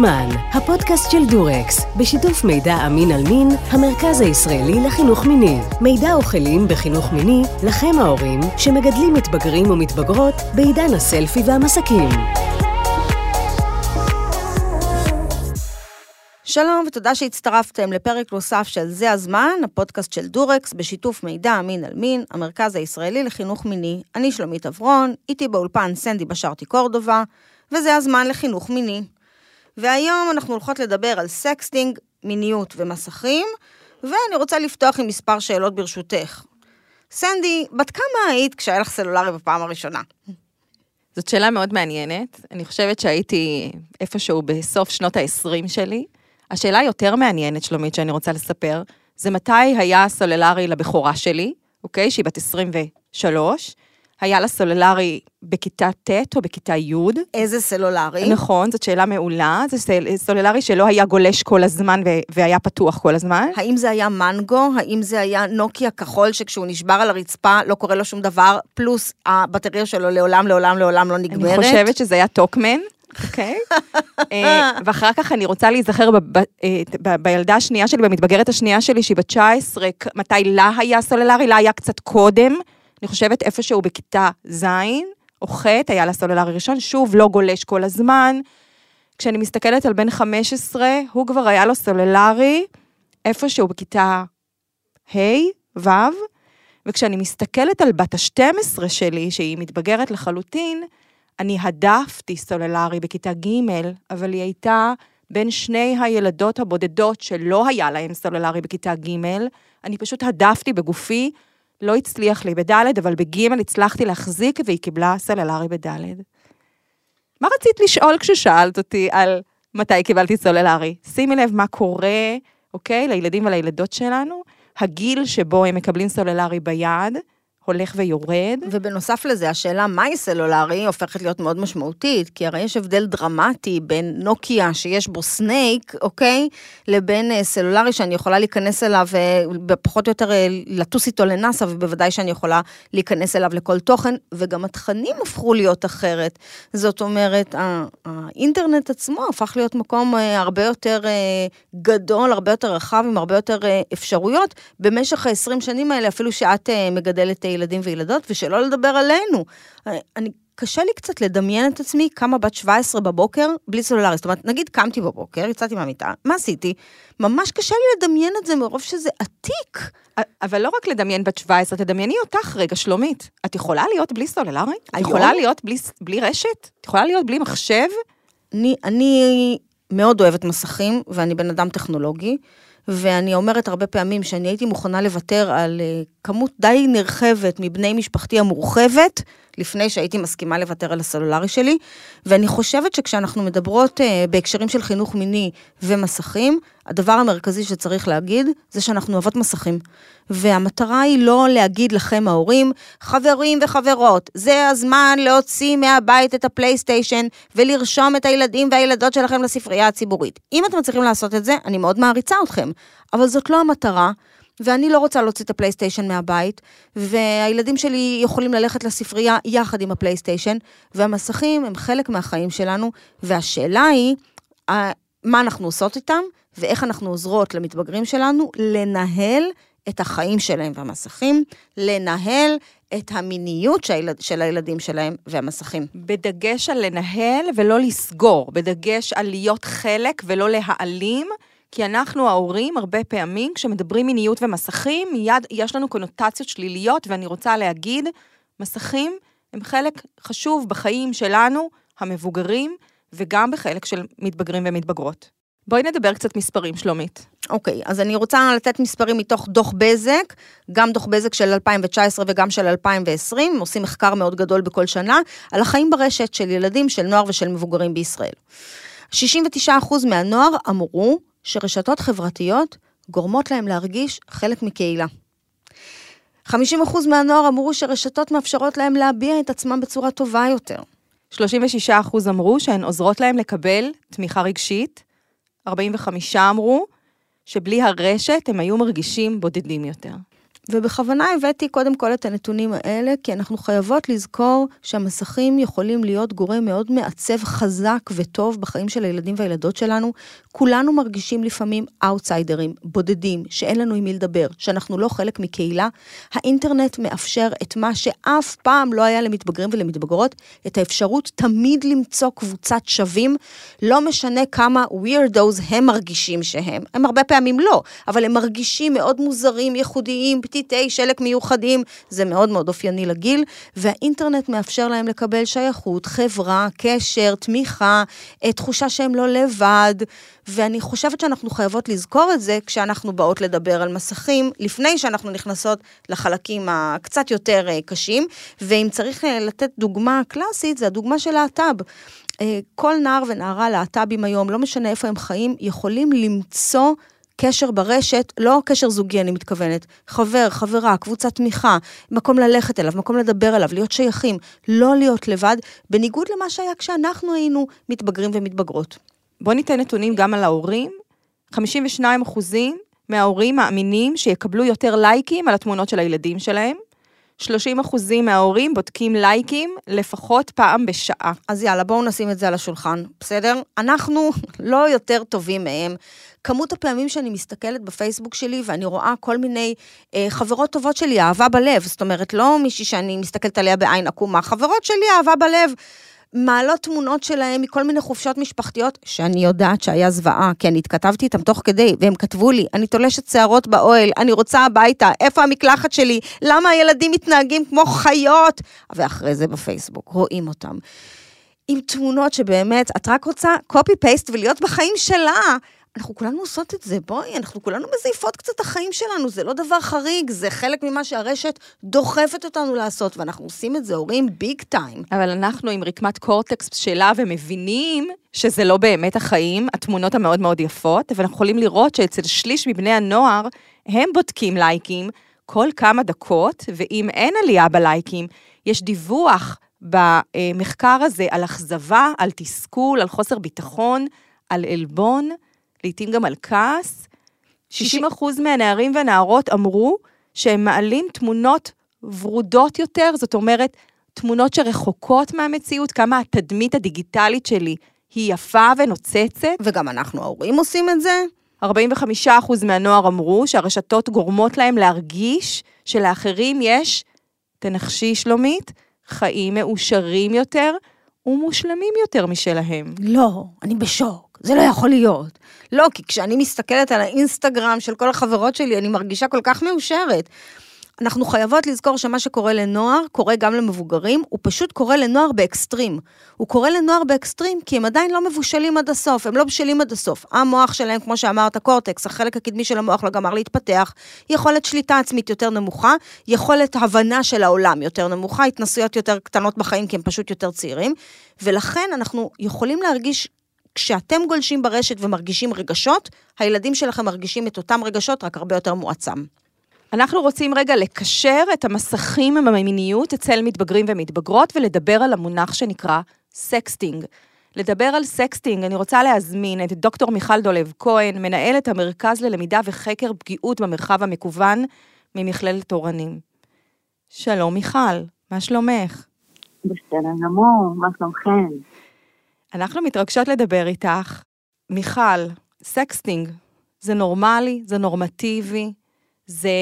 מוזמן, הפודקאסט של דורקס, בשיתוף מידע אמין על מין, המרכז הישראלי לחינוך מיני. מידע אוכלים בחינוך מיני, לכם ההורים, שמגדלים מתבגרים ומתבגרות, בעידן הסלפי והמסכים. שלום ותודה שהצטרפתם לפרק נוסף של זה הזמן, הפודקאסט של דורקס בשיתוף מידע אמין על מין, המרכז הישראלי לחינוך מיני. אני שלומית אברון, איתי באולפן סנדי בשרתי קורדובה, וזה הזמן לחינוך מיני. והיום אנחנו הולכות לדבר על סקסטינג, מיניות ומסכים, ואני רוצה לפתוח עם מספר שאלות ברשותך. סנדי, בת כמה היית כשהיה לך סלולרי בפעם הראשונה? זאת שאלה מאוד מעניינת. אני חושבת שהייתי איפשהו בסוף שנות ה-20 שלי. השאלה יותר מעניינת, שלומית, שאני רוצה לספר, זה מתי היה סלולרי לבחורה שלי, אוקיי, שהיא בת 23, היה לה סלולרי בכיתה ט' או בכיתה י'. איזה סלולרי? נכון, זאת שאלה מעולה, זה סלולרי שלא היה גולש כל הזמן והיה פתוח כל הזמן. האם זה היה מנגו? האם זה היה נוקיה כחול שכשהוא נשבר על הרצפה לא קורה לו שום דבר, פלוס הבטריה שלו לעולם לעולם לעולם לא נגמרת? אני חושבת שזה היה טוקמן. אוקיי? ואחר כך אני רוצה להיזכר בילדה השנייה שלי, במתבגרת השנייה שלי, שהיא בת 19, מתי לה היה סלולרי, לה היה קצת קודם, אני חושבת איפשהו בכיתה זין, או חטא, היה לה סלולרי ראשון, שוב, לא גולש כל הזמן, כשאני מסתכלת על בן 15, הוא כבר היה לו סלולרי, איפשהו בכיתה ה' ו', וכשאני מסתכלת על בת ה-12 שלי, שהיא מתבגרת לחלוטין, אני הדפתי סוללרי בכיתה ג', אבל היא הייתה בין שני הילדות הבודדות שלא היה להן סוללרי בכיתה ג', אני פשוט הדפתי בגופי, לא הצליח לי בד', אבל בג' הצלחתי להחזיק והיא קיבלה סוללרי בד'. מה רצית לשאול כששאלת אותי על מתי קיבלתי סוללרי? שימי לב מה קורה, אוקיי, לילדים ולילדות שלנו, הגיל שבו הם מקבלים סוללרי ביד, הולך ויורד. ובנוסף לזה, השאלה מהי סלולרי הופכת להיות מאוד משמעותית, כי הרי יש הבדל דרמטי בין נוקיה שיש בו סנייק, אוקיי, לבין סלולרי שאני יכולה להיכנס אליו, ופחות או יותר לטוס איתו לנסה, ובוודאי שאני יכולה להיכנס אליו לכל תוכן, וגם התכנים הפכו להיות אחרת. זאת אומרת, האינטרנט עצמו הפך להיות מקום הרבה יותר גדול, הרבה יותר רחב, עם הרבה יותר אפשרויות. במשך 20 שנים האלה, אפילו שאת מגדלת ילדים וילדות, ושלא לדבר עלינו. קשה לי קצת לדמיין את עצמי, קמה בת 17 בבוקר, בלי סלולרי. זאת אומרת, נגיד, קמתי בבוקר, יצאתי מהמיטה, מה עשיתי? ממש קשה לי לדמיין את זה, מרוב שזה עתיק. אבל לא רק לדמיין בת 17, תדמייני אותך רגע, שלומית. את יכולה להיות בלי סלולרי? את יכולה להיות בלי רשת? את יכולה להיות בלי מחשב? אני מאוד אוהבת מסכים, ואני בן אדם טכנולוגי, ואני אומרת הרבה פעמים שאני הייתי מוכנה לוותר על כמות די נרחבת מבני משפחתי המורחבת, לפני שהייתי מסכימה לוותר על הסלולרי שלי, ואני חושבת שכשאנחנו מדברות בהקשרים של חינוך מיני ומסכים, הדבר המרכזי שצריך להגיד, זה שאנחנו אוהבות מסכים. והמטרה היא לא להגיד לכם ההורים, חברים וחברות, זה הזמן להוציא מהבית את הפלייסטיישן, ולרשום את הילדים והילדות שלכם לספרייה הציבורית. אם אתם צריכים לעשות את זה, אני מאוד מעריצה אתכם, אבל זאת לא המטרה, ואני לא רוצה להוציא את הפלייסטיישן מהבית, והילדים שלי יכולים ללכת לספרייה יחד עם הפלייסטיישן, והמסכים הם חלק מהחיים שלנו, והשאלה היא, מה אנחנו עושות איתם, ואיך אנחנו עוזרות למתבגרים שלנו, לנהל את החיים שלהם והמסכים, לנהל את המיניות של הילדים שלהם והמסכים. בדגש על לנהל ולא לסגור, בדגש על להיות חלק ולא להעלים, כי אנחנו ההורים הרבה פעמים, כשמדברים מיניות ומסכים, מיד יש לנו קונוטציות שליליות, ואני רוצה להגיד, מסכים הם חלק חשוב בחיים שלנו, המבוגרים, וגם בחלק של מתבגרים ומתבגרות. בואי נדבר קצת מספרים, שלומית. אוקיי, אז אני רוצה לתת מספרים מתוך דוח בזק, גם דוח בזק של 2019 וגם של 2020, הם עושים מחקר מאוד גדול בכל שנה, על החיים ברשת של ילדים, של נוער ושל מבוגרים בישראל. 69% מהנוער אמרו, שרשתות חברתיות גורמות להם להרגיש חלק מקהילה. 50% מהנוער אמרו שרשתות מאפשרות להם להביע את עצמם בצורה טובה יותר. 36% אמרו שהן עוזרות להם לקבל תמיכה רגשית. 45% אמרו שבלי הרשת הם היו מרגישים בודדים יותר. ובכוונה הבאתי קודם כל את הנתונים האלה, כי אנחנו חייבות לזכור שהמסכים יכולים להיות גורם מאוד מעצב חזק וטוב בחיים של הילדים והילדות שלנו. כולנו מרגישים לפעמים אאוטסיידרים, בודדים, שאין לנו עם מי לדבר, שאנחנו לא חלק מקהילה. האינטרנט מאפשר את מה שאף פעם לא היה למתבגרים ולמתבגרות, את האפשרות תמיד למצוא קבוצת שווים, לא משנה כמה weirdos הם מרגישים שהם. הם הרבה פעמים לא, אבל הם מרגישים מאוד מוזרים, ייחודיים, פתיתי שלק מיוחדים, זה מאוד מאוד אופייני לגיל, והאינטרנט מאפשר להם לקבל שייכות, חברה, קשר, תמיכה, תחושה שהם לא לבד, ואני חושבת שאנחנו חייבות לזכור את זה, כשאנחנו באות לדבר על מסכים, לפני שאנחנו נכנסות לחלקים הקצת יותר קשים, ואם צריך לתת דוגמה קלאסית, זה הדוגמה של להט"ב. כל נער ונערה להט"בים היום, לא משנה איפה הם חיים, יכולים למצוא קשר ברשת, לא קשר זוגי, אני מתכוונת, חבר, חברה, קבוצת תמיכה, מקום ללכת אליו, מקום לדבר אליו, להיות שייכים, לא להיות לבד, בניגוד למה שהיה כשאנחנו היינו מתבגרים ומתבגרות. בוא ניתן נתונים גם על ההורים, 52% מההורים מאמינים שיקבלו יותר לייקים על התמונות של הילדים שלהם, 30% מההורים בודקים לייקים לפחות פעם בשעה. אז יאללה, בואו נשים את זה על השולחן, בסדר? אנחנו לא יותר טובים מהם. כמות הפעמים שאני מסתכלת בפייסבוק שלי, ואני רואה כל מיני חברות טובות שלי, אהבה בלב, זאת אומרת, לא מישהי שאני מסתכלת עליה בעין עקומה, חברות שלי, אהבה בלב, מעלות תמונות שלהם מכל מיני חופשות משפחתיות, שאני יודעת שהיה זוועה, כן, התכתבתי איתם תוך כדי, והם כתבו לי, אני תולשת שערות באוהל, אני רוצה הביתה, איפה המקלחת שלי, למה הילדים מתנהגים כמו חיות, ואחרי זה בפייסבוק, רואים אותם. עם תמונות שבאמת, את רק רוצה copy-paste ולהיות בחיים שלה, אנחנו כולנו עושות את זה, בואי, אנחנו כולנו מזעיפות קצת החיים שלנו, זה לא דבר חריג, זה חלק ממה שהרשת דוחפת אותנו לעשות, ואנחנו עושים את זה, הורים, ביג טיים. אבל אנחנו עם רקמת קורטקס שלה, ומבינים שזה לא באמת החיים, התמונות המאוד מאוד יפות, אבל אנחנו יכולים לראות שאצל שליש מבני הנוער, הם בודקים לייקים כל כמה דקות, ואם אין עלייה בלייקים, יש דיווח במחקר הזה על אכזבה, על תסכול, על חוסר ביטחון, על עלבון, לעתים גם על כעס. 60% מהנערים והנערות אמרו שהם מעלים תמונות ורודות יותר, זאת אומרת, תמונות שרחוקות מהמציאות, כמה התדמית הדיגיטלית שלי היא יפה ונוצצת. וגם אנחנו ההורים עושים את זה. 45% מהנוער אמרו שהרשתות גורמות להם להרגיש שלאחרים יש, תנחשי שלומית, חיים מאושרים יותר ומושלמים יותר משלהם. לא, אני בשוק. זה לא יכול להיות. לא, כי כשאני מסתכלת על האינסטגרם של כל החברות שלי, אני מרגישה כל כך מאושרת. אנחנו חייבות לזכור שמה שקורה לנוער, קורה גם למבוגרים, הוא פשוט קורה לנוער באקסטרים. הוא קורה לנוער באקסטרים, כי הם עדיין לא מבושלים עד הסוף, הם לא בשלים עד הסוף. המוח שלהם, כמו שאמרת, הקורטקס, החלק הקדמי של המוח לא גמר להתפתח, יכולת שליטה עצמית יותר נמוכה, יכולת הבנה של העולם יותר נמוכה, התנסויות יותר קטנות בחיים, כי הם פשוט יותר צעירים, ולכן אנחנו יכולים להרגיש כשאתם גולשים ברשת ומרגישים רגשות, הילדים שלכם מרגישים את אותם רגשות, רק הרבה יותר מועצם. אנחנו רוצים רגע לקשר את המסכים עם המיניות אצל מתבגרים ומתבגרות, ולדבר על המונח שנקרא סקסטינג. לדבר על סקסטינג, אני רוצה להזמין את ד"ר מיכל דולב כהן, מנהלת המרכז ללמידה וחקר פגיעות במרחב המקוון, ממכללת אורנים. שלום מיכל, מה שלומך? בסדר גמור, מה שלומכם? אנחנו מתרגשות לדבר איתך. מיכל, סקסטינג, זה נורמלי, זה נורמטיבי, זה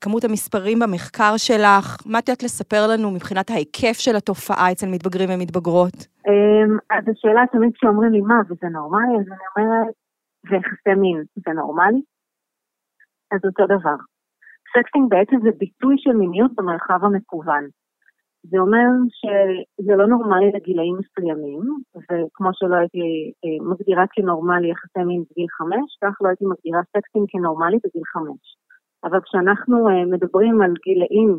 כמות המספרים במחקר שלך. מה את יודעת לספר לנו מבחינת ההיקף של התופעה אצל מתבגרים ומתבגרות? אז השאלה תמיד שאומרים לי מה, וזה נורמלי, אז אני אומרת, ויחסי מין, זה נורמלי? אז אותו דבר. סקסטינג בעצם זה ביטוי של מיניות במרחב המקוון. זה אומר שזה לא נורמלי לגילאים מסוימים, וכמו שלא הייתי מגדירה כנורמלי יחסי מין בגיל 5, כך לא הייתי מגדירה סקסטינג כנורמלי בגיל 5. אבל כשאנחנו מדברים על גילאים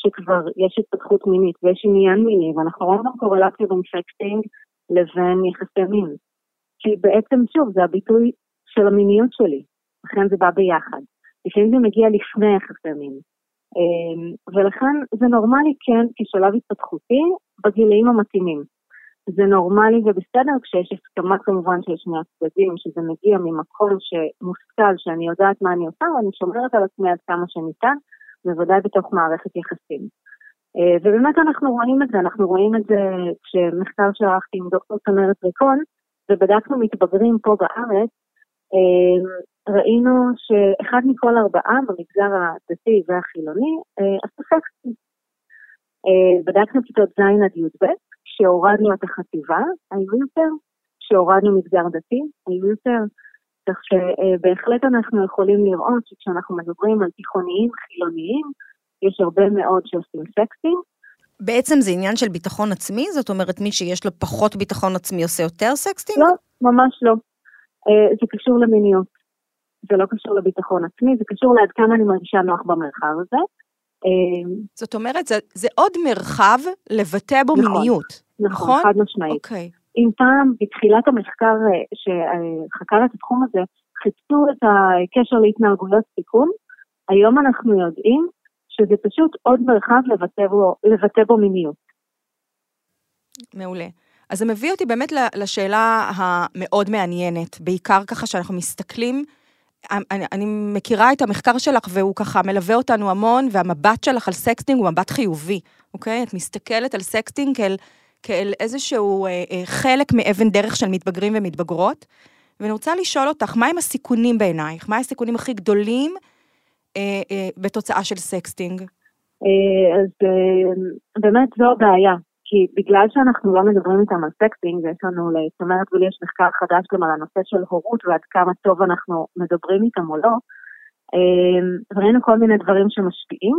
שכבר יש התפתחות מינית ויש עניין מיני, ואנחנו רואים גם קורלציה בין סקסטינג לבין יחסי מין. כי בעצם שוב, זה הביטוי של המיניות שלי, לכן זה בא ביחד. לפעמים זה מגיע לפני יחסי מין. ולכן זה נורמלי כן כשלב התפתחותי בגילאים המתאימים. זה נורמלי ובסדר כשיש הסכמה כמובן שיש שני הצדדים, שזה מגיע ממקום שמושכל, שאני יודעת מה אני עושה, ואני שומרת על עצמי עד כמה שניתן, בוודאי בתוך מערכת יחסים. ובאמת אנחנו רואים את זה, אנחנו רואים את זה כשמחקר שערכתי עם ד"ר סנדי ריקון, ובדקנו מתבגרים פה בארץ, ראינו שאחד מכל 4 במגזר הדתי והחילוני עשו סקסטינג. בדקנו כיתות ז' עד י"ב, כשהורדנו את החטיבה, היו יותר, כשהורדנו מגזר דתי, היו יותר, כך שבהחלט אנחנו יכולים לראות שכשאנחנו מדברים על תיכוניים חילוניים, יש הרבה מאוד שעושים סקסטינג. בעצם זה עניין של ביטחון עצמי? זאת אומרת, מי שיש לו פחות ביטחון עצמי עושה יותר סקסטינג? לא, ממש לא. זה קשור למיניות. זה לא קשור לביטחון עצמי, זה קשור לעד כמה אני מרגישה נוח במרחב הזה. זאת אומרת, זה עוד מרחב לבטא בו מיניות. נכון, חד משמעית. אם פעם בתחילת המחקר שחקר את התחום הזה, חיפשו את הקשר להתנהגויות סיכון, היום אנחנו יודעים שזה פשוט עוד מרחב לבטא בו מיניות. מעולה. אז זה מביא אותי באמת לשאלה המאוד מעניינת, בעיקר ככה שאנחנו מסתכלים, אני מכירה את המחקר שלך והוא ככה מלווה אותנו המון, והמבט שלך על סקסטינג הוא מבט חיובי, אוקיי? את מסתכלת על סקסטינג כאל איזשהו חלק מאבן דרך של מתבגרים ומתבגרות, ואני רוצה לשאול אותך, מה הם הסיכונים בעינייך? מה הסיכונים הכי גדולים בתוצאה של סקסטינג? אז באמת זו הבעיה, כי בגלל שאנחנו לא מדברים איתם על סקסטינג, ויש לנו לצמרת ולי יש מחקר חדש גם על הנושא של הורות, ועד כמה טוב אנחנו מדברים איתם או לא, ראינו כל מיני דברים שמשפיעים,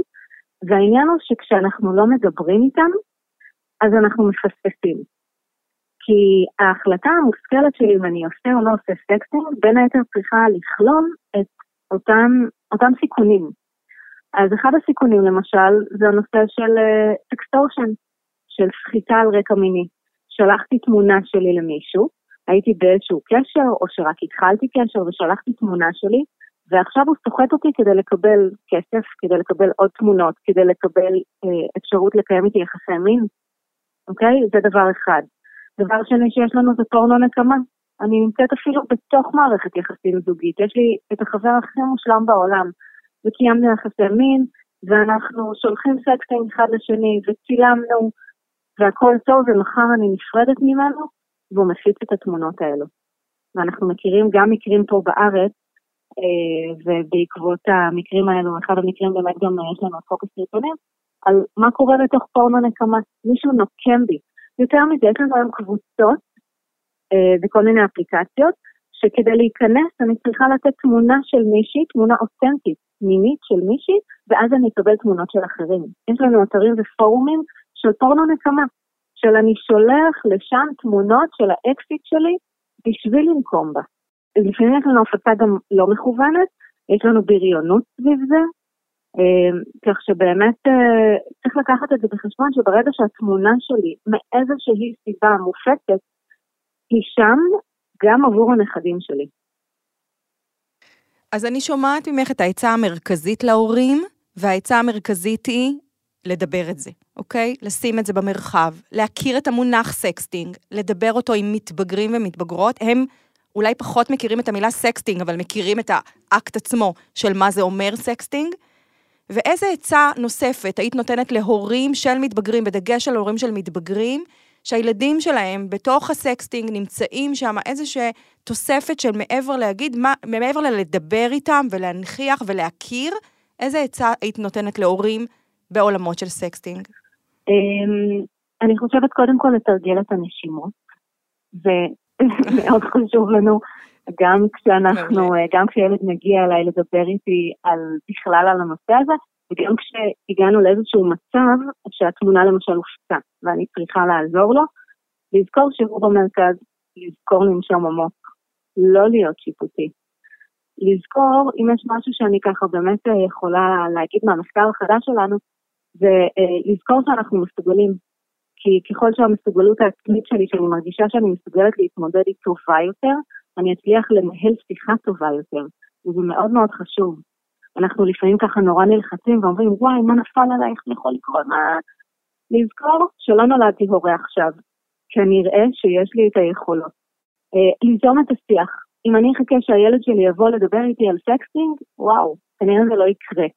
והעניין הוא שכשאנחנו לא מדברים איתם, אז אנחנו מפספסים. כי ההחלטה המושכלת שלי, אם אני עושה או לא עושה סקסטינג, בין היתר צריכה לכלול את אותם סיכונים. אז אחד הסיכונים למשל, זה הנושא של סקסטורשן, של סחיטה על רקע מיני. שלחתי תמונה שלי למישהו, הייתי באיזשהו קשר, או שרק התחלתי קשר, ושלחתי תמונה שלי, ועכשיו הוא סוחט אותי כדי לקבל כסף, כדי לקבל עוד תמונות, כדי לקבל אפשרות לקיים איתי יחסי מין. אוקיי? זה דבר אחד. דבר שני שיש לנו זה פורנו נקמה. אני נמצאת אפילו בתוך מערכת יחסים זוגית. יש לי את החבר הכי מושלם בעולם, וקיימנו יחסי מין, ואנחנו שולחים סקסטינג אחד לשני, וצילמנו, והכל טוב, ומחר אני נפרדת ממנו, והוא מפיץ את התמונות האלו. ואנחנו מכירים גם מקרים פה בארץ, ובעקבות המקרים האלו, אחד המקרים באמת גם יש לנו פוקוס סרטונים, על מה קורה בתוך פורנו נקמה, מישהו נוקם בי. יותר מזה, יש לנו היום קבוצות, וכל מיני אפליקציות, שכדי להיכנס, אני צריכה לתת תמונה של מישהי, תמונה אותנטית, מינית של מישהי, ואז אני אקבל תמונות של אחרים. יש לנו אתרים ופורומים, של פורנו נקמה, של אני שולח לשם תמונות של האקסיט שלי, בשביל למקום בה. לפעמים יש לנו הפצה גם לא מכוונת, יש לנו בריונות סביב זה, כך שבאמת צריך לקחת את זה בחשבון, שברגע שהתמונה שלי, מאיזושהי סיבה מופצת, היא שם גם עבור הנכדים שלי. אז אני שומעת ממך את העצה המרכזית להורים, והעצה המרכזית היא, לדבר את זה, אוקיי? לשים את זה במרחב, להכיר את המונח סקסטינג, לדבר אותו עם מתבגרים ומתבגרות, הם אולי פחות מכירים את המילה סקסטינג, אבל מכירים את האקט עצמו של מה זה אומר סקסטינג, ואיזה עצה נוספת היית נותנת להורים של מתבגרים, בדגש על הורים של מתבגרים, שהילדים שלהם בתוך הסקסטינג נמצאים שם איזושהי תוספת של מעבר להגיד, מעבר לדבר איתם ולהנחיח ולהכיר, איזה עצה היית נותנת להורים בעולמות של סקסטינג? אני חושבת קודם כל לתרגל את הנשימות, ומאוד חשוב לנו, גם כשילד מגיע אליי לדבר איתי בכלל על הנושא הזה, וגם כשהגענו לאיזשהו מצב שהתמונה למשל הופצה, ואני צריכה לעזור לו, לזכור שהוא במרכז, לזכור לנשום עמוק, לא להיות שיפוטי. לזכור, אם יש משהו שאני ככה באמת יכולה להגיד מהמחקר החדש שלנו, זה לזכור שאנחנו מסוגלים, כי ככל שהמסוגלות העצמית שלי, שאני מרגישה שאני מסוגלת להתמודד היא טובה יותר, אני אצליח לנהל שיחה טובה יותר, וזה מאוד מאוד חשוב. אנחנו לפעמים ככה נורא נלחצים ואומרים, וואי, מה נפל עלייך, יכול לקרות, מה? לזכור שלא נולדתי הורה עכשיו, כנראה שיש לי את היכולות. ליזום את השיח. אם אני אחכה שהילד שלי יבוא לדבר איתי על סקסטינג, וואו, כנראה זה לא יקרה.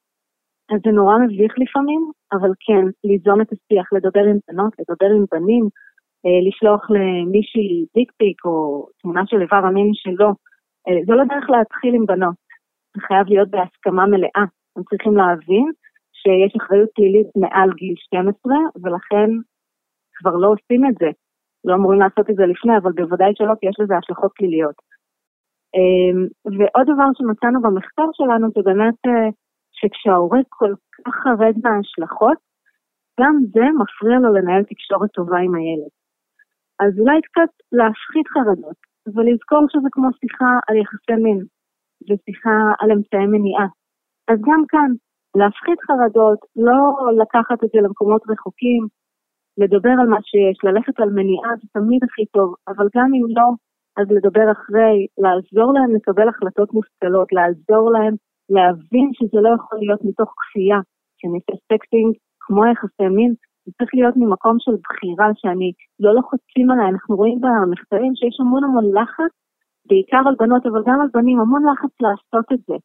אז זה נורא מביך לפעמים, אבל כן, ליזום את השיח, לדבר עם בנות, לדבר עם בנים, לשלוח למישהי דיק-פיק או תמונה של איבר המין שלו. זו לא דרך להתחיל עם בנות. זה חייב להיות בהסכמה מלאה. הם צריכים להבין שיש אחריות פלילית מעל גיל 12, ולכן כבר לא עושים את זה. לא אמורים לעשות את זה לפני, אבל בוודאי שלא, כי יש לזה השלכות פליליות. ועוד דבר שמצאנו במחקר שלנו, זה באמת שכשההורה כל כך חרד מההשלכות, גם זה מפריע לו לנהל תקשורת טובה עם הילד. אז אולי קצת להפחית חרדות, ולזכור שזה כמו שיחה על יחסי מין, ושיחה על אמצעי מניעה. אז גם כאן, להפחית חרדות, לא לקחת את זה למקומות רחוקים, לדבר על מה שיש, ללכת על מניעה, זה תמיד הכי טוב, אבל גם אם לא, אז לדבר אחרי, לעזור להם לקבל החלטות מושכלות, לעזור להם להבין שזה לא יכול להיות מתוך כפייה, שנעשה סקסטינג כמו יחסי מין, זה צריך להיות ממקום של בחירה שאני לא לוחצים עליי, אנחנו רואים במחקרים שיש המון המון לחץ, בעיקר על בנות אבל גם על בנים, המון לחץ לעשות את זה.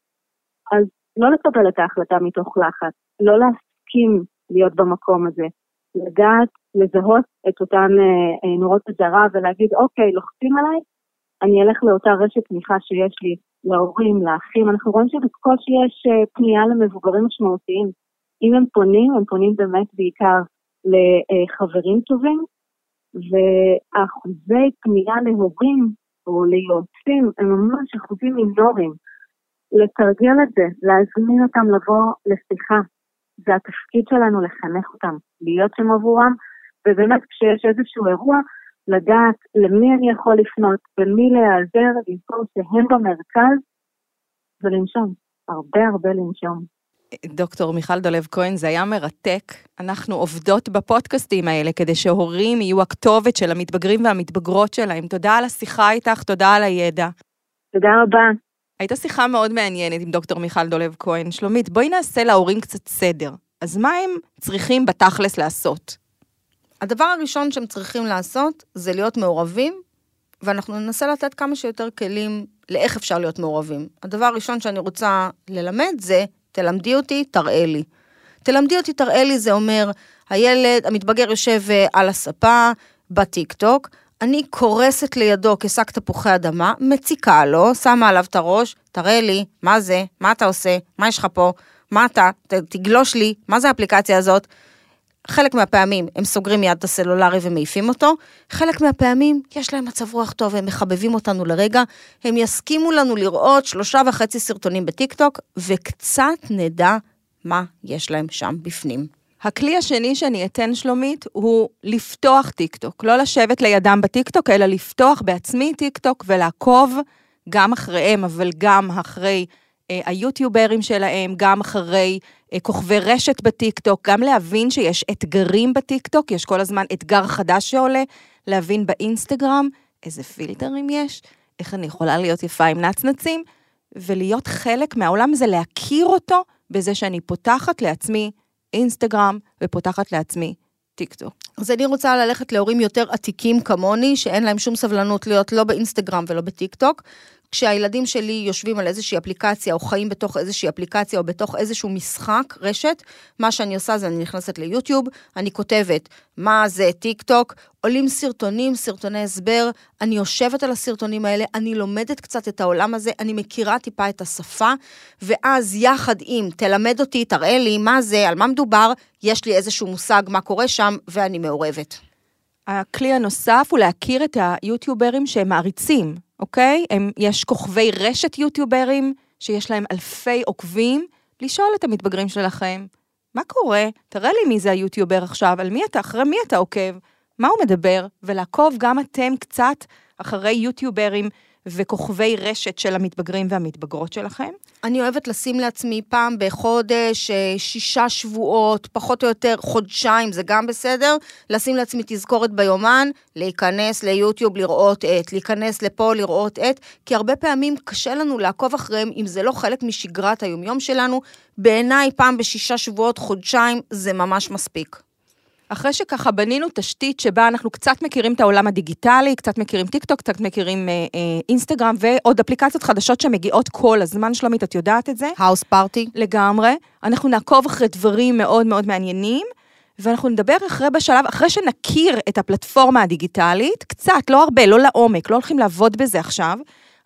אז לא לקבל את ההחלטה מתוך לחץ, לא להסכים להיות במקום הזה, לדעת, לזהות את אותן נורות אזהרה ולהגיד אוקיי, לוחצים עליי, אני אלך לאותה רשת תמיכה שיש לי, להורים, לאחים, אנחנו רואים שבקושי יש פנייה למבוגרים משמעותיים, אם הם פונים, הם פונים באמת בעיקר לחברים טובים, והאחוזי פנייה להורים או ליועצים הם ממש אחוזים מינוריים, לתרגל את זה, להזמין אותם לבוא לשיחה, זה התפקיד שלנו לחנך אותם, להיות שם עבורם, ובאמת כשיש איזשהו אירוע, לדעת למי אני יכול לפנות, ולמי להיעזר, לזכור שהם במרכז, ולנשום, הרבה הרבה לנשום. דוקטור מיכל דולב כהן, זה היה מרתק. אנחנו עובדות בפודקאסטים האלה, כדי שהורים יהיו הכתובת של המתבגרים והמתבגרות שלהם. תודה על השיחה איתך, תודה על הידע. תודה רבה. הייתה שיחה מאוד מעניינת עם דוקטור מיכל דולב כהן. שלומית, בואי נעשה להורים קצת סדר. אז מה הם צריכים בתכלס לעשות? הדבר הראשון שהם צריכים לעשות, זה להיות מעורבים, ואנחנו ננסה לתת כמה שיותר כלים לאיך אפשר להיות מעורבים. הדבר הראשון שאני רוצה ללמד זה, תלמדי אותי, תראה לי. תלמדי אותי, תראה לי, זה אומר, הילד, המתבגר יושב על הספה, בטיק-טוק, אני קורסת לידו כסק תפוחי אדמה, מציקה לו, שמה עליו את הראש, תראה לי, מה זה, מה אתה עושה, מה יש לך פה, מה אתה, תגלוש לי, מה זה האפליקציה הזאת? חלק מהפעמים הם סוגרים מיד את הסלולרי ומעיפים אותו, חלק מהפעמים יש להם מצב רוח טוב, הם מחבבים אותנו לרגע, הם יסכימו לנו לראות 3.5 סרטונים בטיק-טוק, וקצת נדע מה יש להם שם בפנים. הכלי השני שאני אתן שלומית, הוא לפתוח טיק-טוק, לא לשבת לידם בטיק-טוק, אלא לפתוח בעצמי טיק-טוק, ולעקוב גם אחריהם, אבל גם אחרי היוטיוברים שלהם, גם אחרי כוכבי רשת בטיק-טוק, גם להבין שיש אתגרים בטיק-טוק, יש כל הזמן אתגר חדש שעולה, להבין באינסטגרם איזה פילטרים יש, איך אני יכולה להיות יפה עם נצנצים, ולהיות חלק מהעולם הזה, להכיר אותו בזה שאני פותחת לעצמי אינסטגרם ופותחת לעצמי טיק-טוק. אז אני רוצה ללכת להורים יותר עתיקים כמוני, שאין להם שום סבלנות להיות לא באינסטגרם ולא בטיק-טוק, כשהילדים שלי יושבים על איזושהי אפליקציה, או חיים בתוך איזושהי אפליקציה, או בתוך איזשהו משחק, רשת, מה שאני עושה זה אני נכנסת ליוטיוב, אני כותבת מה זה טיק טוק, עולים סרטונים, סרטוני הסבר, אני יושבת על הסרטונים האלה, אני לומדת קצת את העולם הזה, אני מכירה טיפה את השפה, ואז יחד עם תלמד אותי, תראה לי מה זה, על מה מדובר, יש לי איזשהו מושג מה קורה שם, ואני מעורבת. הכלי הנוסף הוא להכיר את היוטיוברים שהם מעריצים. אוקיי? יש כוכבי רשת יוטיוברים שיש להם אלפי עוקבים, לשאול את המתבגרים שלכם, מה קורה? תראה לי מי זה היוטיובר עכשיו, על מי אתה, אחרי מי אתה עוקב, מה הוא מדבר, ולעקוב גם אתם קצת אחרי יוטיוברים וכוכבי רשת של המתבגרים והמתבגרות שלכם. אני אוהבת לשים לעצמי פעם בחודש, 6 שבועות, פחות או יותר, חודשיים, זה גם בסדר, לשים לעצמי תזכורת ביומן, להיכנס ליוטיוב לראות את, להיכנס לפה לראות את, כי הרבה פעמים קשה לנו לעקוב אחריהם, אם זה לא חלק משגרת היומיום שלנו, בעיניי פעם ב6 שבועות, חודשיים, זה ממש מספיק. אחרי שככה בנינו תשתית שבה אנחנו קצת מכירים את העולם הדיגיטלי, קצת מכירים טיקטוק, קצת מכירים אינסטגרם, ועוד אפליקציות חדשות שמגיעות כל הזמן, שלומית, את יודעת את זה? האוס פארטי. לגמרי. אנחנו נעקוב אחרי דברים מאוד מאוד מעניינים, ואנחנו נדבר אחרי בשלב, אחרי שנכיר את הפלטפורמה הדיגיטלית, קצת, לא הרבה, לא לעומק, לא הולכים לעבוד בזה עכשיו,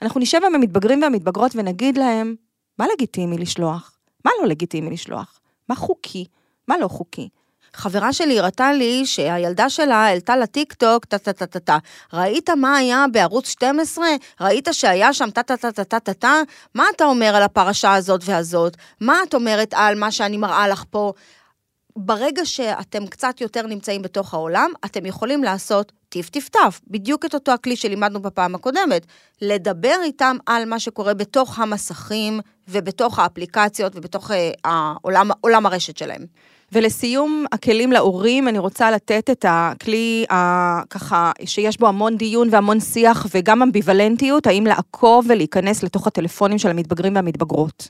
אנחנו נשב עם המתבגרים והמתבגרות ונגיד להם, מה לגיטימי לשלוח? מה לא לגיטימי לשלוח? מה חוקי? מה לא חוקי? חברה שלי הראתה לי שהילדה שלה העלתה לטיקטוק, טה-טה-טה-טה-טה. ראית מה היה בערוץ 12? ראית שהיה שם טה-טה-טה-טה-טה-טה? מה אתה אומר על הפרשה הזאת והזאת? מה את אומרת על מה שאני מראה לך פה? ברגע שאתם קצת יותר נמצאים בתוך העולם, אתם יכולים לעשות טיף-טיף-טף, בדיוק את אותו הכלי שלימדנו בפעם הקודמת, לדבר איתם על מה שקורה בתוך המסכים, ובתוך האפליקציות, ובתוך העולם הרשת שלהם. ולסיום הכלים להורים, אני רוצה לתת את הכלי ככה, שיש בו המון דיון והמון שיח, וגם אמביוולנטיות, האם לעקוב ולהיכנס לתוך הטלפונים של המתבגרים והמתבגרות.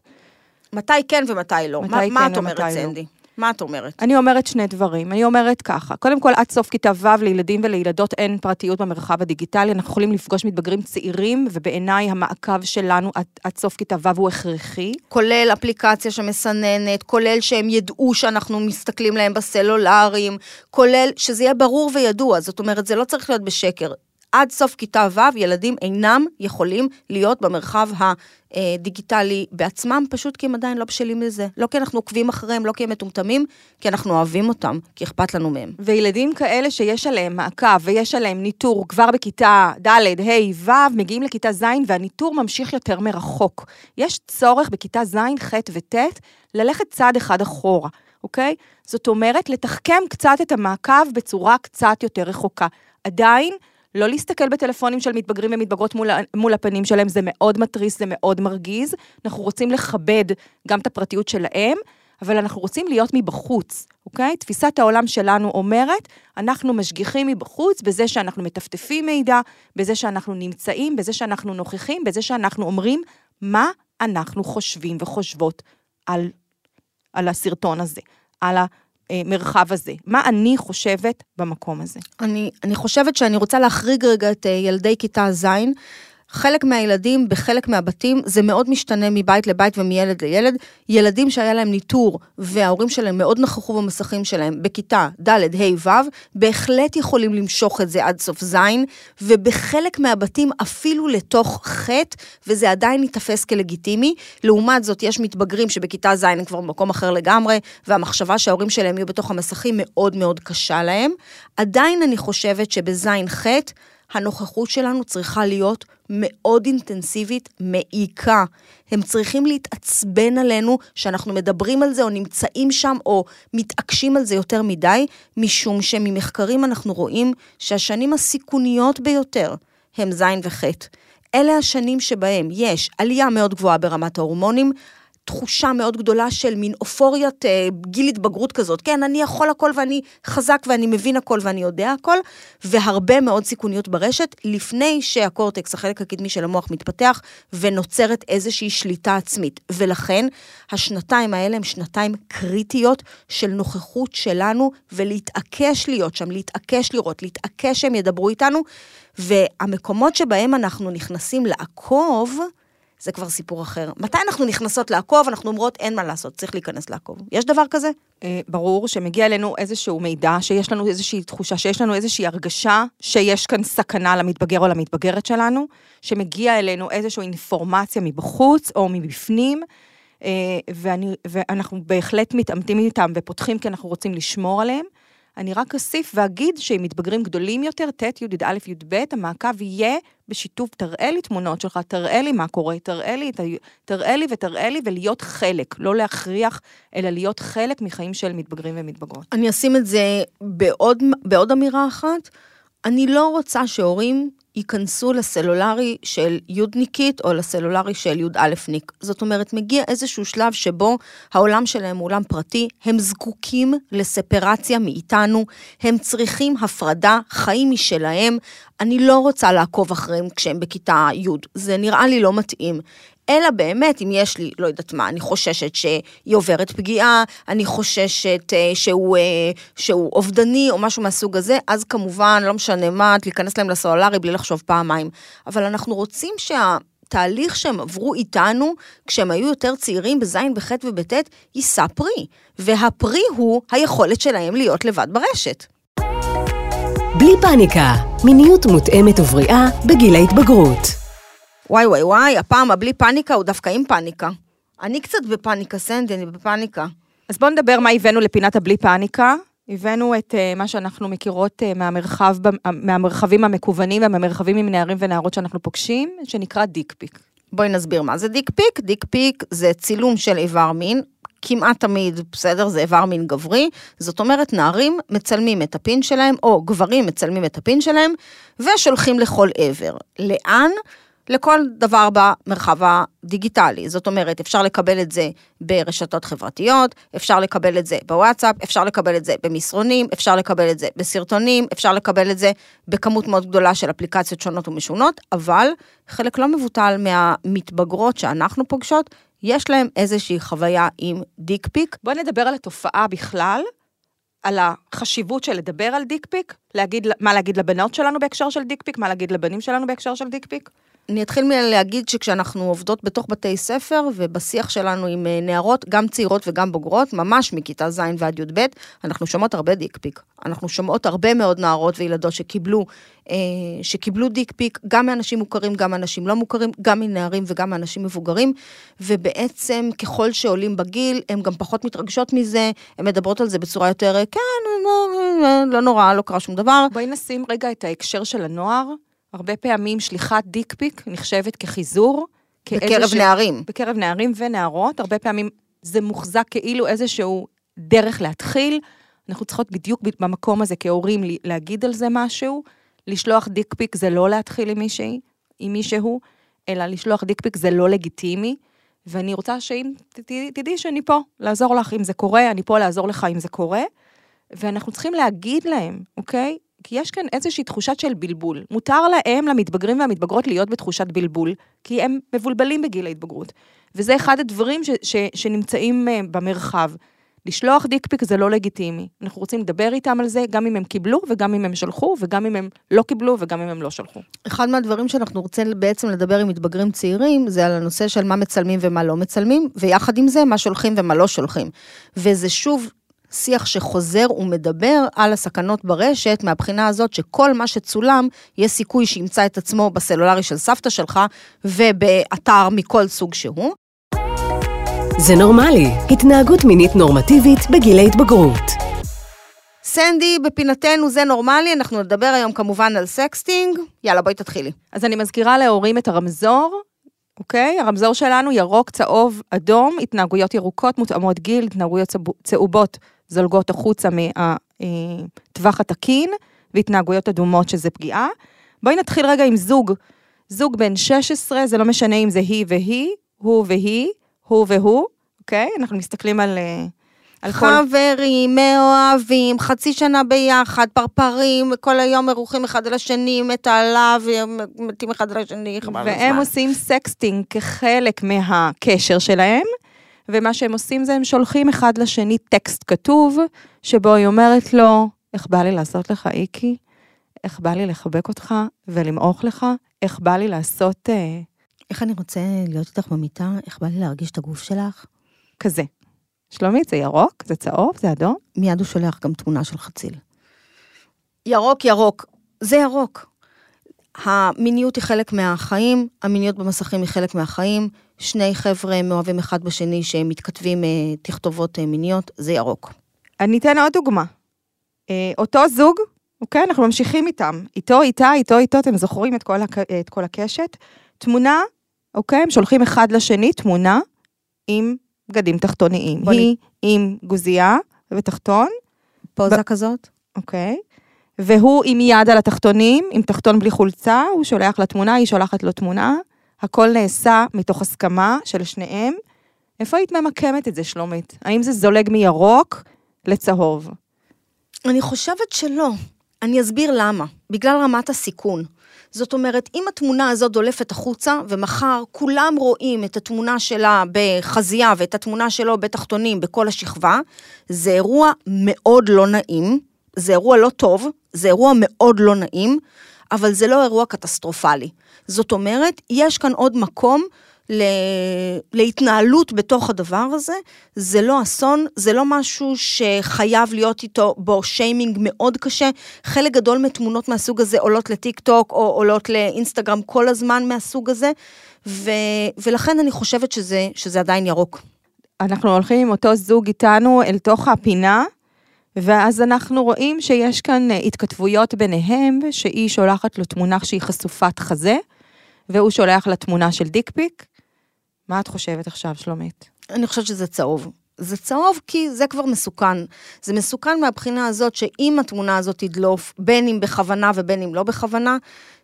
מתי כן ומתי לא? מה את אומרת, סנדי? מה את אומרת? אני אומרת שני דברים. אני אומרת ככה, קודם כל, עד סוף כיתה ו' לילדים ולילדות אין פרטיות במרחב הדיגיטלי, אנחנו יכולים לפגוש מתבגרים צעירים, ובעיניי המעקב שלנו עד סוף כיתה ו' הוא הכרחי. כולל אפליקציה שמסננת, כולל שהם ידעו שאנחנו מסתכלים להם בסלולריים, כולל שזה יהיה ברור וידוע, זאת אומרת, זה לא צריך להיות בשקר. עד סוף כיתה ו' ילדים אינם יכולים להיות במרחב הדיגיטלי בעצמם, פשוט כי הם עדיין לא בשלים לזה. לא כי אנחנו עוקבים אחריהם, לא כי הם מטומטמים, כי אנחנו אוהבים אותם, כי אכפת לנו מהם. וילדים כאלה שיש עליהם מעקב ויש עליהם ניטור כבר בכיתה ד', ה', ו', מגיעים לכיתה ז', והניטור ממשיך יותר מרחוק. יש צורך בכיתה ז', ח' וט', ללכת צעד אחד אחורה, אוקיי? זאת אומרת, לתחכם קצת את המעקב בצורה קצת יותר רחוקה. עדיין, לא להסתכל בטלפונים של מתבגרים ומתבגרות מול הפנים שלהם, זה מאוד מטריס, זה מאוד מרגיז, אנחנו רוצים לכבד גם את הפרטיות שלהם, אבל אנחנו רוצים להיות מבחוץ, אוקיי? תפיסת העולם שלנו אומרת, אנחנו משגיחים מבחוץ, בזה שאנחנו מטפטפים מידע, בזה שאנחנו נמצאים, בזה שאנחנו נוכחים, בזה שאנחנו אומרים, מה אנחנו חושבים וחושבות על הסרטון הזה, על המרחב הזה. מה אני חושבת במקום הזה? אני חושבת שאני רוצה להחריג רגע את ילדי כיתה ז'. חלק מהילדים בחלק מהבתים, זה מאוד משתנה מבית לבית ומילד לילד. ילדים שהיה להם ניטור וההורים שלהם מאוד נכחו במסכים שלהם בכיתה ד' ה' ו', בהחלט יכולים למשוך את זה עד סוף ז', ובחלק מהבתים אפילו לתוך ח', וזה עדיין יתפס כלגיטימי. לעומת זאת יש מתבגרים שבכיתה ז' הם כבר במקום אחר לגמרי, והמחשבה שההורים שלהם יהיו בתוך המסכים מאוד מאוד קשה להם. עדיין אני חושבת שבז' ח' הנוכחות שלנו צריכה להיות מאוד אינטנסיבית, מעיקה. הם צריכים להתעצבן עלינו שאנחנו מדברים על זה או נמצאים שם או מתעקשים על זה יותר מדי, משום שממחקרים אנחנו רואים שהשנים הסיכוניות ביותר הם זין וחט. אלה השנים שבהם יש עלייה מאוד גבוהה ברמת ההורמונים, תחושה מאוד גדולה של מין אופוריית גיל התבגרות כזאת. כן, אני יכול הכל ואני חזק ואני מבין הכל ואני יודע הכל, והרבה מאוד סיכוניות ברשת, לפני שהקורטקס, החלק הקדמי של המוח, מתפתח ונוצרת איזושהי שליטה עצמית. ולכן, השנתיים האלה הם שנתיים קריטיות של נוכחות שלנו, ולהתעקש להיות שם, להתעקש לראות, להתעקש שהם ידברו איתנו, והמקומות שבהם אנחנו נכנסים לעקוב, זה כבר סיפור אחר. מתי אנחנו נכנסות לעקוב, אנחנו אומרות, אין מה לעשות, צריך להיכנס לעקוב. יש דבר כזה? ברור שמגיע אלינו איזשהו מידע, שיש לנו איזושהי תחושה, שיש לנו איזושהי הרגשה, שיש כאן סכנה למתבגר או למתבגרת שלנו, שמגיע אלינו איזושהי אינפורמציה מבחוץ או מבפנים, ואנחנו בהחלט מתעמתים איתם ופותחים כי אנחנו רוצים לשמור עליהם. אני רק אסיף ואגיד שעם מתבגרים גדולים יותר, ת' י' א' י' ב', המעקב יהיה בשיתוף, תראה לי תמונות שלך, תראה לי מה קורה, תראה לי, ולהיות חלק, לא להכריח, אלא להיות חלק מחיים של מתבגרים ומתבגרות. אני אשים את זה בעוד אמירה אחת, אני לא רוצה שהורים ייכנסו לסלולרי של יודניקית, או לסלולרי של יוד א' ניק. זאת אומרת, מגיע איזשהו שלב שבו העולם שלהם הוא עולם פרטי, הם זקוקים לספרציה מאיתנו, הם צריכים הפרדה, חיים משלהם, אני לא רוצה לעקוב אחריהם כשהם בכיתה י', זה נראה לי לא מתאים. אלא באמת, אם יש לי, לא יודעת מה, אני חוששת שהיא עוברת פגיעה, אני חוששת שהוא אובדני, או משהו מהסוג הזה, אז כמובן, לא משנה מה, להיכנס להם לסולרי בלי לחשוב פעמיים. אבל אנחנו רוצים שהתהליך שהם עברו איתנו, כשהם היו יותר צעירים בזין, בחטא ובטט, יישא פרי. והפרי הוא היכולת שלהם להיות לבד ברשת. בלי פאניקה, מיניות מותאמת ובריאה בגיל ההתבגרות. וואי וואי וואי, הפעם הבלי פאניקה הוא דווקא עם פאניקה. אני קצת בפאניקה, סנדי, אני בפאניקה. אז בואו נדבר מה הבאנו לפינת הבלי פאניקה. הבאנו את מה שאנחנו מכירות מהמרחבים המקוונים ומהמרחבים עם נערים ונערות שאנחנו פוגשים, שנקרא דיק פיק. בואי נסביר מה זה דיק פיק. דיק פיק זה צילום של איבר מין, כמעט תמיד, בסדר, זה איבר מין גברי, זאת אומרת, נערים מצלמים את הפין שלהם, או גברים מצלמים את הפין שלהם, ושולחים לכל עבר. לאן? לכל דבר במרחב הדיגיטלי. זאת אומרת, אפשר לקבל את זה ברשתות חברתיות, אפשר לקבל את זה בוואטסאפ, אפשר לקבל את זה במסרונים, אפשר לקבל את זה בסרטונים, אפשר לקבל את זה בכמות מאוד גדולה של אפליקציות שונות ומשונות, אבל חלק לא מבוטל מהמתבגרות שאנחנו פוגשות, יש להם איזושהי חוויה עם דיק פיק. בוא נדבר על התופעה בכלל, על החשיבות של לדבר על דיק פיק, מה להגיד לבנות שלנו בהקשר של דיק פיק, מה להגיד לבנים שלנו בהקשר של דיק פיק. אני אתחיל מלהגיד שכשאנחנו עובדות בתוך בתי ספר, ובשיח שלנו עם נערות, גם צעירות וגם בוגרות, ממש מכיתה ז' ועד י' ב', אנחנו שומעות הרבה דיק פיק. אנחנו שומעות הרבה מאוד נערות וילדות שקיבלו דיק פיק, גם מאנשים מוכרים, גם מאנשים לא מוכרים, גם מנערים וגם מאנשים מבוגרים, ובעצם ככל שעולים בגיל, הם גם פחות מתרגשות מזה, הם מדברות על זה בצורה יותר, כן, לא נורא, לא קרה שום דבר. בואי נשים רגע את ההקשר של הנוער. הרבה פעמים שליחת דיק פיק נחשבת כחיזור. בקרב נערים. בקרב נערים ונערות. הרבה פעמים זה מוחזק כאילו איזשהו דרך להתחיל. אנחנו צריכות בדיוק במקום הזה כהורים להגיד על זה משהו. לשלוח דיק פיק זה לא להתחיל עם מישהו, אלא לשלוח דיק פיק זה לא לגיטימי. ואני רוצה שאם תדעי שאני פה לעזור לך אם זה קורה, אני פה לעזור לך אם זה קורה. ואנחנו צריכים להגיד להם, אוקיי? כי יש כאן איזושהי תחושת של בלבול. מותר להם, למתבגרים והמתבגרות, להיות בתחושת בלבול, כי הם מבולבלים בגיל ההתבגרות. וזה אחד הדברים שנמצאים במרחב. לשלוח דיק פיק זה לא לגיטימי. אנחנו רוצים לדבר איתם על זה, גם אם הם קיבלו, וגם אם הם שלחו, וגם אם הם לא קיבלו, וגם אם הם לא שלחו. אחד מהדברים שאנחנו רוצים בעצם לדבר עם מתבגרים צעירים, זה על הנושא של מה מצלמים ומה לא מצלמים, ויחד עם זה, מה שולחים ומה לא שולחים. וזה שוב שיח שחוזר ומדבר על הסכנות ברשת, מהבחינה הזאת שכל מה שצולם, יש סיכוי שימצא את עצמו בסלולרי של סבתא שלך, ובאתר מכל סוג שהוא. זה נורמלי, התנהגות מינית נורמטיבית בגיל ההתבגרות. סנדי, בפינתנו זה נורמלי, אנחנו נדבר היום כמובן על סקסטינג, יאללה בואי תתחילי. אז אני מזכירה להורים את הרמזור, אוקיי? הרמזור שלנו ירוק, צהוב, אדום, התנהגויות ירוקות, מותאמות גיל, התנהגויות צהובות, זולגות החוצה מהטווח התקין, והתנהגויות אדומות שזה פגיעה. בואי נתחיל רגע עם זוג. זוג בן 16, זה לא משנה אם זה היא והיא, הוא והיא, הוא והוא, אוקיי? אנחנו מסתכלים על חברים, מאוהבים, חצי שנה ביחד, פרפרים, כל היום מרוחים אחד על השני, מתה עליו, מתים אחד על השני, חבל הזמן. והם עושים סקסטינג כחלק מהקשר שלהם, ומה שהם עושים זה הם שולחים אחד לשני טקסט כתוב, שבו היא אומרת לו, איך בא לי לעשות לך איקי? איך בא לי לחבק אותך ולמעוך לך? איך בא לי לעשות איך אני רוצה להיות איתך במיטה? איך בא לי להרגיש את הגוף שלך? כזה. שלומית, זה ירוק, זה צהוב, זה אדום? מיד הוא שולח גם תמונה של חציל. ירוק, ירוק. זה ירוק. המיניות היא חלק מהחיים, המיניות במסכים היא חלק מהחיים, שני חבר'ה מאוהבים אחד בשני שהם מתכתבים תכתובות מיניות, זה ירוק. אני אתן עוד דוגמה. אותו זוג, אוקיי, אנחנו ממשיכים איתם. איתו, איתה, איתו, איתו, אתם זוכרים את כל הקשת. תמונה, אוקיי, הם שולחים אחד לשני תמונה עם בגדים תחתוניים. היא עם גוזייה ותחתון. פוזה כזאת. אוקיי. והוא עם יד על התחתונים, עם תחתון בלי חולצה, הוא שולח לתמונה, היא שולחת לו תמונה. הכל נעשה מתוך הסכמה של שניהם. איפה היית ממקמת את זה, שלומית? האם זה זולג מירוק לצהוב? אני חושבת שלא. אני אסביר למה. בגלל רמת הסיכון. זאת אומרת, אם התמונה הזאת דולפת החוצה, ומחר כולם רואים את התמונה שלה בחזייה, ואת התמונה שלו בתחתונים, בכל השכבה, זה אירוע מאוד לא נעים, זה אירוע לא טוב, זה אירוע מאוד לא נעים, אבל זה לא אירוע קטסטרופלי. זאת אומרת, יש כאן עוד מקום להתנהלות בתוך הדבר הזה, זה לא אסון, זה לא משהו שחייב להיות איתו בו שיימינג מאוד קשה, חלק גדול מתמונות מהסוג הזה עולות לטיק טוק, או עולות לאינסטגרם כל הזמן מהסוג הזה, ולכן אני חושבת שזה עדיין ירוק. אנחנו הולכים עם אותו זוג איתנו אל תוך הפינה, ואז אנחנו רואים שיש כאן התכתבויות ביניהם, שהיא שולחת לו תמונה שהיא חשופת חזה, והוא שולח לה תמונה של דיקפיק. מה את חושבת עכשיו, שלומית? אני חושבת שזה צהוב. זה צהוב כי זה כבר מסוכן. זה מסוכן מהבחינה הזאת שאם התמונה הזאת תדלוף, בין אם בכוונה ובין אם לא בכוונה,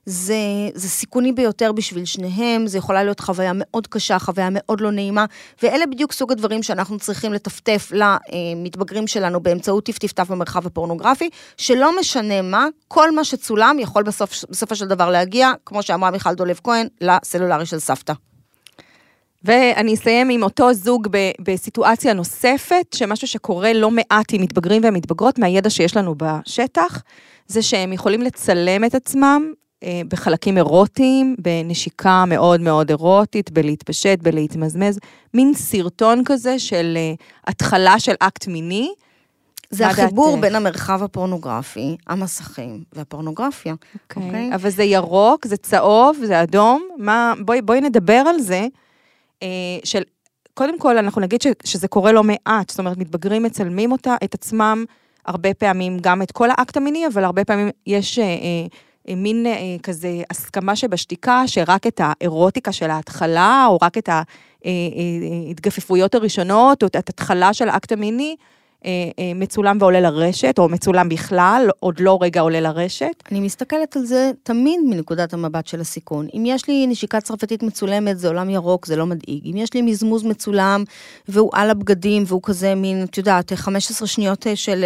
זה סיכוני ביותר בשביל שניהם, זה יכולה להיות חוויה מאוד קשה, חוויה מאוד לא נעימה, ואלה בדיוק סוג הדברים שאנחנו צריכים לטפטף למתבגרים שלנו באמצעות תפטף במרחב הפורנוגרפי, שלא משנה מה, כל מה שצולם יכול בסופו של דבר להגיע, כמו שאמרה מיכל דולב כהן, לסלולרי של סבתא. ואני אסיים עם אותו זוג בסיטואציה נוספת, שמשהו שקורה לא מעט עם מתבגרים ומתבגרות, מהידע שיש לנו בשטח, זה שהם יכולים לצלם את עצמם, בחלקים אירוטיים, בנשיקה מאוד מאוד אירוטית, בלהתפשט, בלהתמזמז, מין סרטון כזה של התחלה של אקט מיני. זה החיבור בין המרחב הפורנוגרפי, המסכים והפורנוגרפיה. אוקיי. אבל זה ירוק, זה צהוב, זה אדום. בואי נדבר על זה, של קודם כל אנחנו נגיד שזה קורה לא מעט, זאת אומרת מתבגרים מצלמים אותה, את עצמם, הרבה פעמים גם את כל האקט המיני, אבל הרבה פעמים יש מין כזה הסכמה שבשתיקה, שרק את האירוטיקה של ההתחלה, או רק את ההתגפפויות הראשונות, או את התחלה של האקט המיני, מצולם ועולה לרשת, או מצולם בכלל, עוד לא רגע עולה לרשת. אני מסתכלת על זה תמיד מנקודת המבט של הסיכון. אם יש לי נשיקה צרפתית מצולמת, זה עולם ירוק, זה לא מדאיג. אם יש לי מזמוז מצולם, והוא על הבגדים, והוא כזה מין, את יודעת, 15 שניות של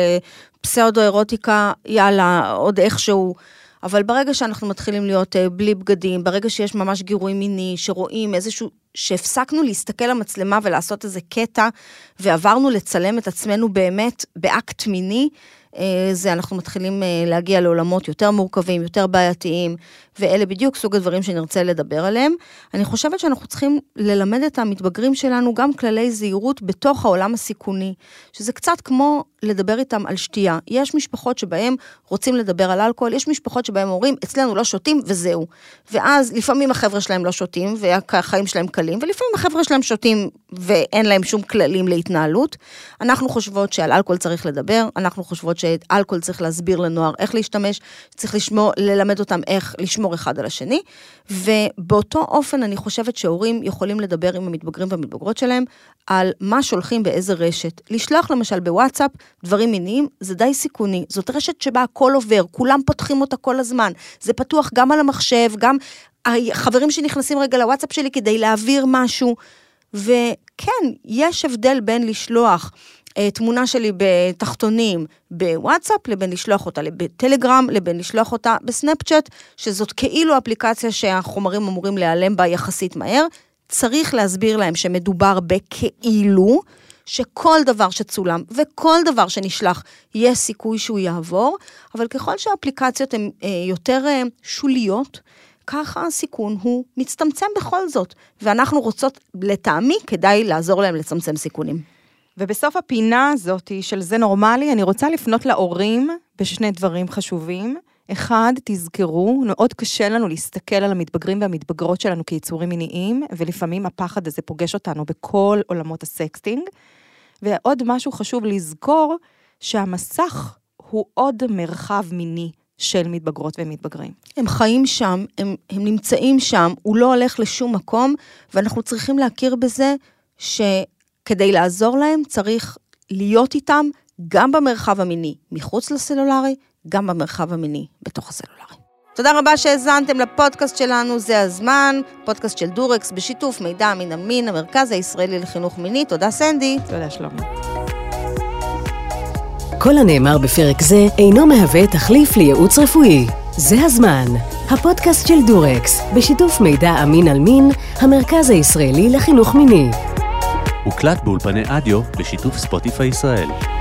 פסאודו אירוטיקה, יאללה, עוד איכשהו. אבל ברגע שאנחנו מתחילים להיות בלי בגדים, ברגע שיש ממש גירוי מיני, שרואים איזשהו, שהפסקנו להסתכל למצלמה ולעשות איזה קטע, ועברנו לצלם את עצמנו באמת באקט מיני, זה אנחנו מתחילים להגיע לעולמות יותר מורכבים, יותר בעייתיים, ואלה בדיוק סוג הדברים שנרצה לדבר עליהם. אני חושבת שאנחנו צריכים ללמד את המתבגרים שלנו גם כללי זהירות בתוך העולם הסיכוני, שזה קצת כמו לדבר איתם על שתייה. יש משפחות שבהם רוצים לדבר על אלכוהול, יש משפחות שבהם אומרים, אצלנו לא שותים וזהו. ואז לפעמים החבר'ה שלהם לא שותים, והחיים שלהם קלים, ולפעמים החבר'ה שלהם שותים ואין להם שום כללים להתנהלות. אנחנו חושבות שעל אלכוהול צריך לדבר, אנחנו חושבות שאלכוהול צריך להסביר לנוער איך להשתמש, צריך ללמד אותם איך לשמור אחד על השני, ובאותו אופן אני חושבת שהורים יכולים לדבר עם המתבגרים והמתבגרות שלהם על מה שולחים באיזה רשת. לשלוח למשל בוואטסאפ דברים מיניים, זה די סיכוני, זאת רשת שבה הכל עובר, כולם פותחים אותה כל הזמן, זה פתוח גם על המחשב, גם החברים שנכנסים רגע לוואטסאפ שלי כדי להעביר משהו, וכן, יש הבדל בין לשלוח תמונה שלי בתחתונים בוואטסאפ, לבין לשלוח אותה בטלגרם, לבין לשלוח אותה בסנאפצ'אט, שזאת כאילו אפליקציה שהחומרים אמורים להיעלם בה יחסית מהר. צריך להסביר להם שמדובר בכאילו, שכל דבר שצולם וכל דבר שנשלח יש סיכוי שהוא יעבור, אבל ככל שהאפליקציות הן יותר שוליות, ככה הסיכון הוא מצטמצם בכל זאת, ואנחנו רוצות לטעמי כדאי לעזור להם לצמצם סיכונים. ובסוף הפינה הזאת של זה נורמלי, אני רוצה לפנות להורים בשני דברים חשובים. אחד, תזכרו, מאוד קשה לנו להסתכל על המתבגרים והמתבגרות שלנו כיצורים מיניים, ולפעמים הפחד הזה פוגש אותנו בכל עולמות הסקסטינג. ועוד משהו חשוב לזכור, שהמסך הוא עוד מרחב מיני של מתבגרות ומתבגרים. הם חיים שם, הם נמצאים שם, הוא לא הולך לשום מקום, ואנחנו צריכים להכיר בזה ש... כדי לעזור להם צריך להיות איתם גם במרחב המיני, מחוץ לסלולרי, גם במרחב המיני, בתוך הסלולרי. תודה רבה שהזנתם לפודקאסט שלנו, זה הזמן, פודקאסט של דורקס בשיתוף מידע אמין על מין, המרכז הישראלי לחינוך מיני. תודה סנדי. תודה שלומית. כל הנאמר בפרק זה אינו מהווה תחליף לייעוץ רפואי. זה הזמן. הפודקאסט של דורקס, בשיתוף מידע אמין על מין, המרכז הישראלי לחינוך מיני. הוקלט באולפני אדיו בשיתוף ספוטיפיי ישראל.